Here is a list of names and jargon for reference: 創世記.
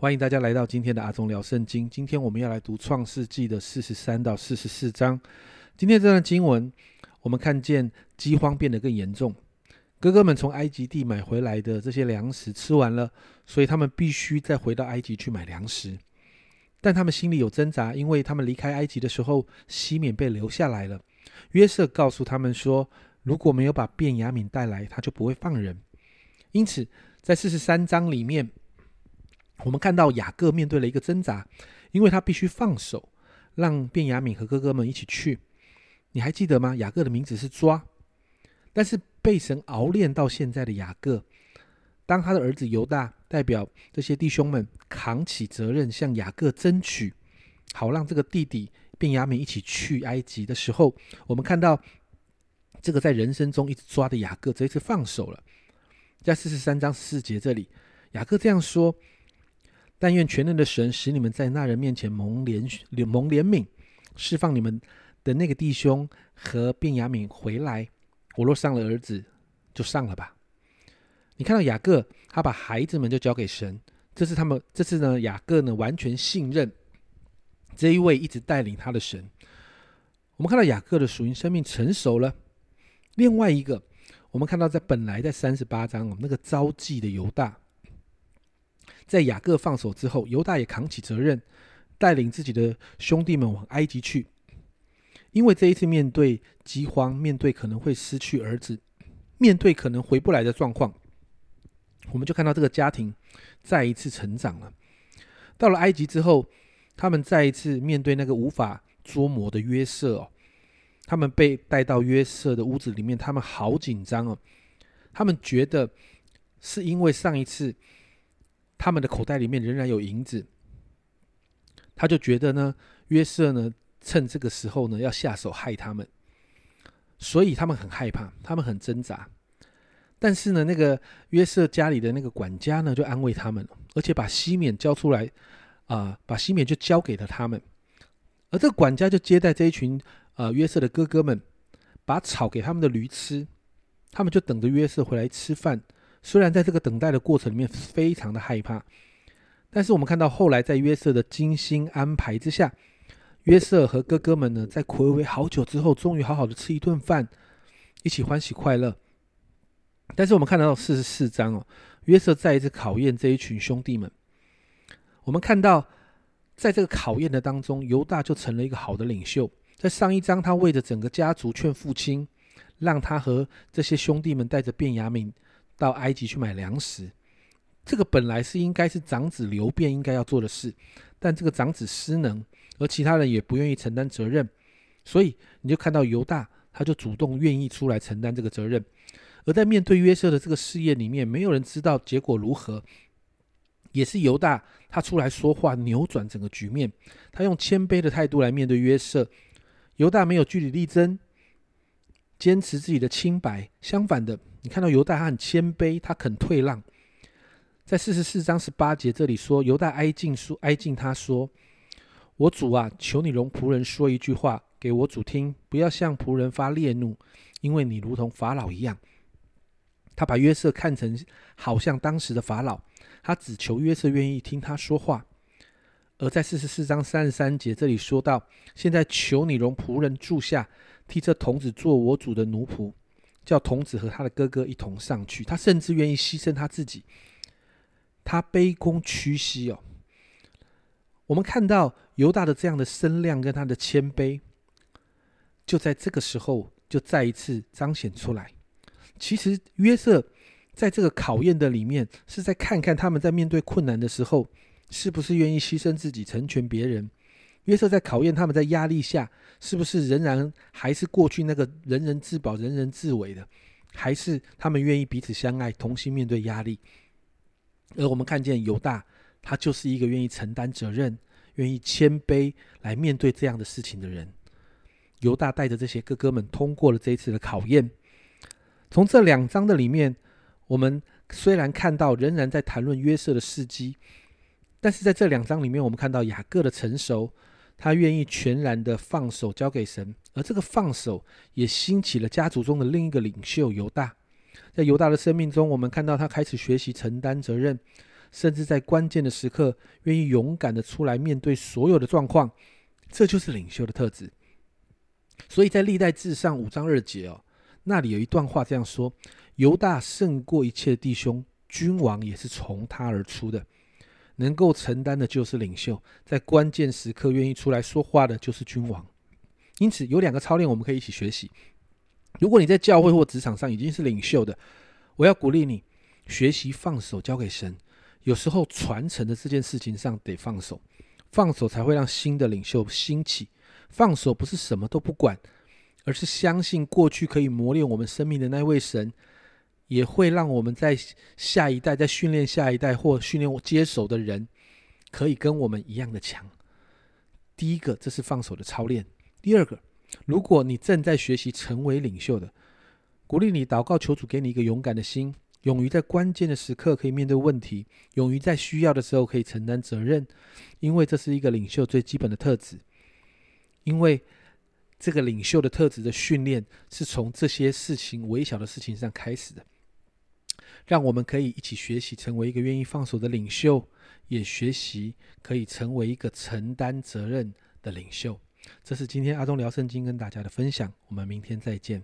欢迎大家来到今天的阿忠聊圣经。今天我们要来读创世纪的43到44章。今天这段经文我们看见饥荒变得更严重，哥哥们从埃及地买回来的这些粮食吃完了，所以他们必须再回到埃及去买粮食。但他们心里有挣扎，因为他们离开埃及的时候西缅被留下来了。约瑟告诉他们说，如果没有把便雅悯带来，他就不会放人。因此在43章里面，我们看到雅各面对了一个挣扎，因为他必须放手让便雅悯和哥哥们一起去。你还记得吗？雅各的名字是抓，但是被神熬炼到现在的雅各，当他的儿子犹大代表这些弟兄们扛起责任，向雅各争取好让这个弟弟便雅悯一起去埃及的时候，我们看到这个在人生中一直抓的雅各这一次放手了。在43章14节这里，雅各这样说，但愿全能的神使你们在那人面前蒙怜悯，释放你们的那个弟兄和便雅悯回来，我若上了儿子就上了吧。你看到雅各他把孩子们就交给神，这次雅各完全信任这一位一直带领他的神。我们看到雅各的属灵生命成熟了。另外一个我们看到本来在38章那个召祭的犹大，在雅各放手之后，犹大也扛起责任，带领自己的兄弟们往埃及去。因为这一次面对饥荒，面对可能会失去儿子，面对可能回不来的状况，我们就看到这个家庭再一次成长了。到了埃及之后，他们再一次面对那个无法捉摸的约瑟哦，他们被带到约瑟的屋子里面，他们好紧张哦，他们觉得是因为上一次他们的口袋里面仍然有银子，他就觉得约瑟趁这个时候要下手害他们，所以他们很害怕，他们很挣扎。但是那个约瑟家里的那个管家就安慰他们，而且把西缅交出来把西缅就交给了他们。而这个管家就接待这一群约瑟的哥哥们，把草给他们的驴吃，他们就等着约瑟回来吃饭。虽然在这个等待的过程里面非常的害怕，但是我们看到后来在约瑟的精心安排之下，约瑟和哥哥们在睽违好久之后，终于好好的吃一顿饭，一起欢喜快乐。但是我们看到44章约瑟再一次考验这一群兄弟们。我们看到在这个考验的当中，犹大就成了一个好的领袖。在上一章他为着整个家族劝父亲，让他和这些兄弟们带着便雅悯到埃及去买粮食，这个本来是应该是长子流便应该要做的事，但这个长子失能，而其他人也不愿意承担责任，所以你就看到犹大他就主动愿意出来承担这个责任。而在面对约瑟的这个事业里面，没有人知道结果如何，也是犹大他出来说话扭转整个局面，他用谦卑的态度来面对约瑟。犹大没有据理力争，坚持自己的清白，相反的你看到犹大他很谦卑，他肯退让。在44章18节这里说，犹大哀敬他说，我主啊，求你容仆人说一句话给我主听，不要向仆人发烈怒，因为你如同法老一样。他把约瑟看成好像当时的法老，他只求约瑟愿意听他说话。而在44章33节这里说到，现在求你容仆人住下，替这童子做我主的奴仆，叫童子和他的哥哥一同上去。他甚至愿意牺牲他自己，他卑躬屈膝我们看到犹大的这样的身量跟他的谦卑，就在这个时候就再一次彰显出来。其实约瑟在这个考验的里面，是在看看他们在面对困难的时候是不是愿意牺牲自己成全别人。约瑟在考验他们在压力下是不是仍然还是过去那个人人自保人人自危的，还是他们愿意彼此相爱，同心面对压力。而我们看见犹大他就是一个愿意承担责任，愿意谦卑来面对这样的事情的人。犹大带着这些哥哥们通过了这一次的考验。从这两章的里面，我们虽然看到仍然在谈论约瑟的事迹，但是在这两章里面我们看到雅各的成熟，他愿意全然的放手交给神。而这个放手也兴起了家族中的另一个领袖犹大。在犹大的生命中，我们看到他开始学习承担责任，甚至在关键的时刻愿意勇敢的出来面对所有的状况，这就是领袖的特质。所以在历代志上5章2节哦，那里有一段话这样说：犹大胜过一切弟兄，君王也是从他而出的。能够承担的就是领袖，在关键时刻愿意出来说话的就是君王。因此有2个操练我们可以一起学习。如果你在教会或职场上已经是领袖的，我要鼓励你学习放手交给神。有时候传承的这件事情上得放手，放手才会让新的领袖兴起。放手不是什么都不管，而是相信过去可以磨练我们生命的那位神，也会让我们在下一代，在训练下一代或训练接手的人可以跟我们一样的强。第一个，这是放手的操练。第二个，如果你正在学习成为领袖的，鼓励你祷告求主给你一个勇敢的心，勇于在关键的时刻可以面对问题，勇于在需要的时候可以承担责任，因为这是一个领袖最基本的特质。因为这个领袖的特质的训练是从这些事情微小的事情上开始的。让我们可以一起学习成为一个愿意放手的领袖，也学习可以成为一个承担责任的领袖。这是今天阿忠聊圣经跟大家的分享，我们明天再见。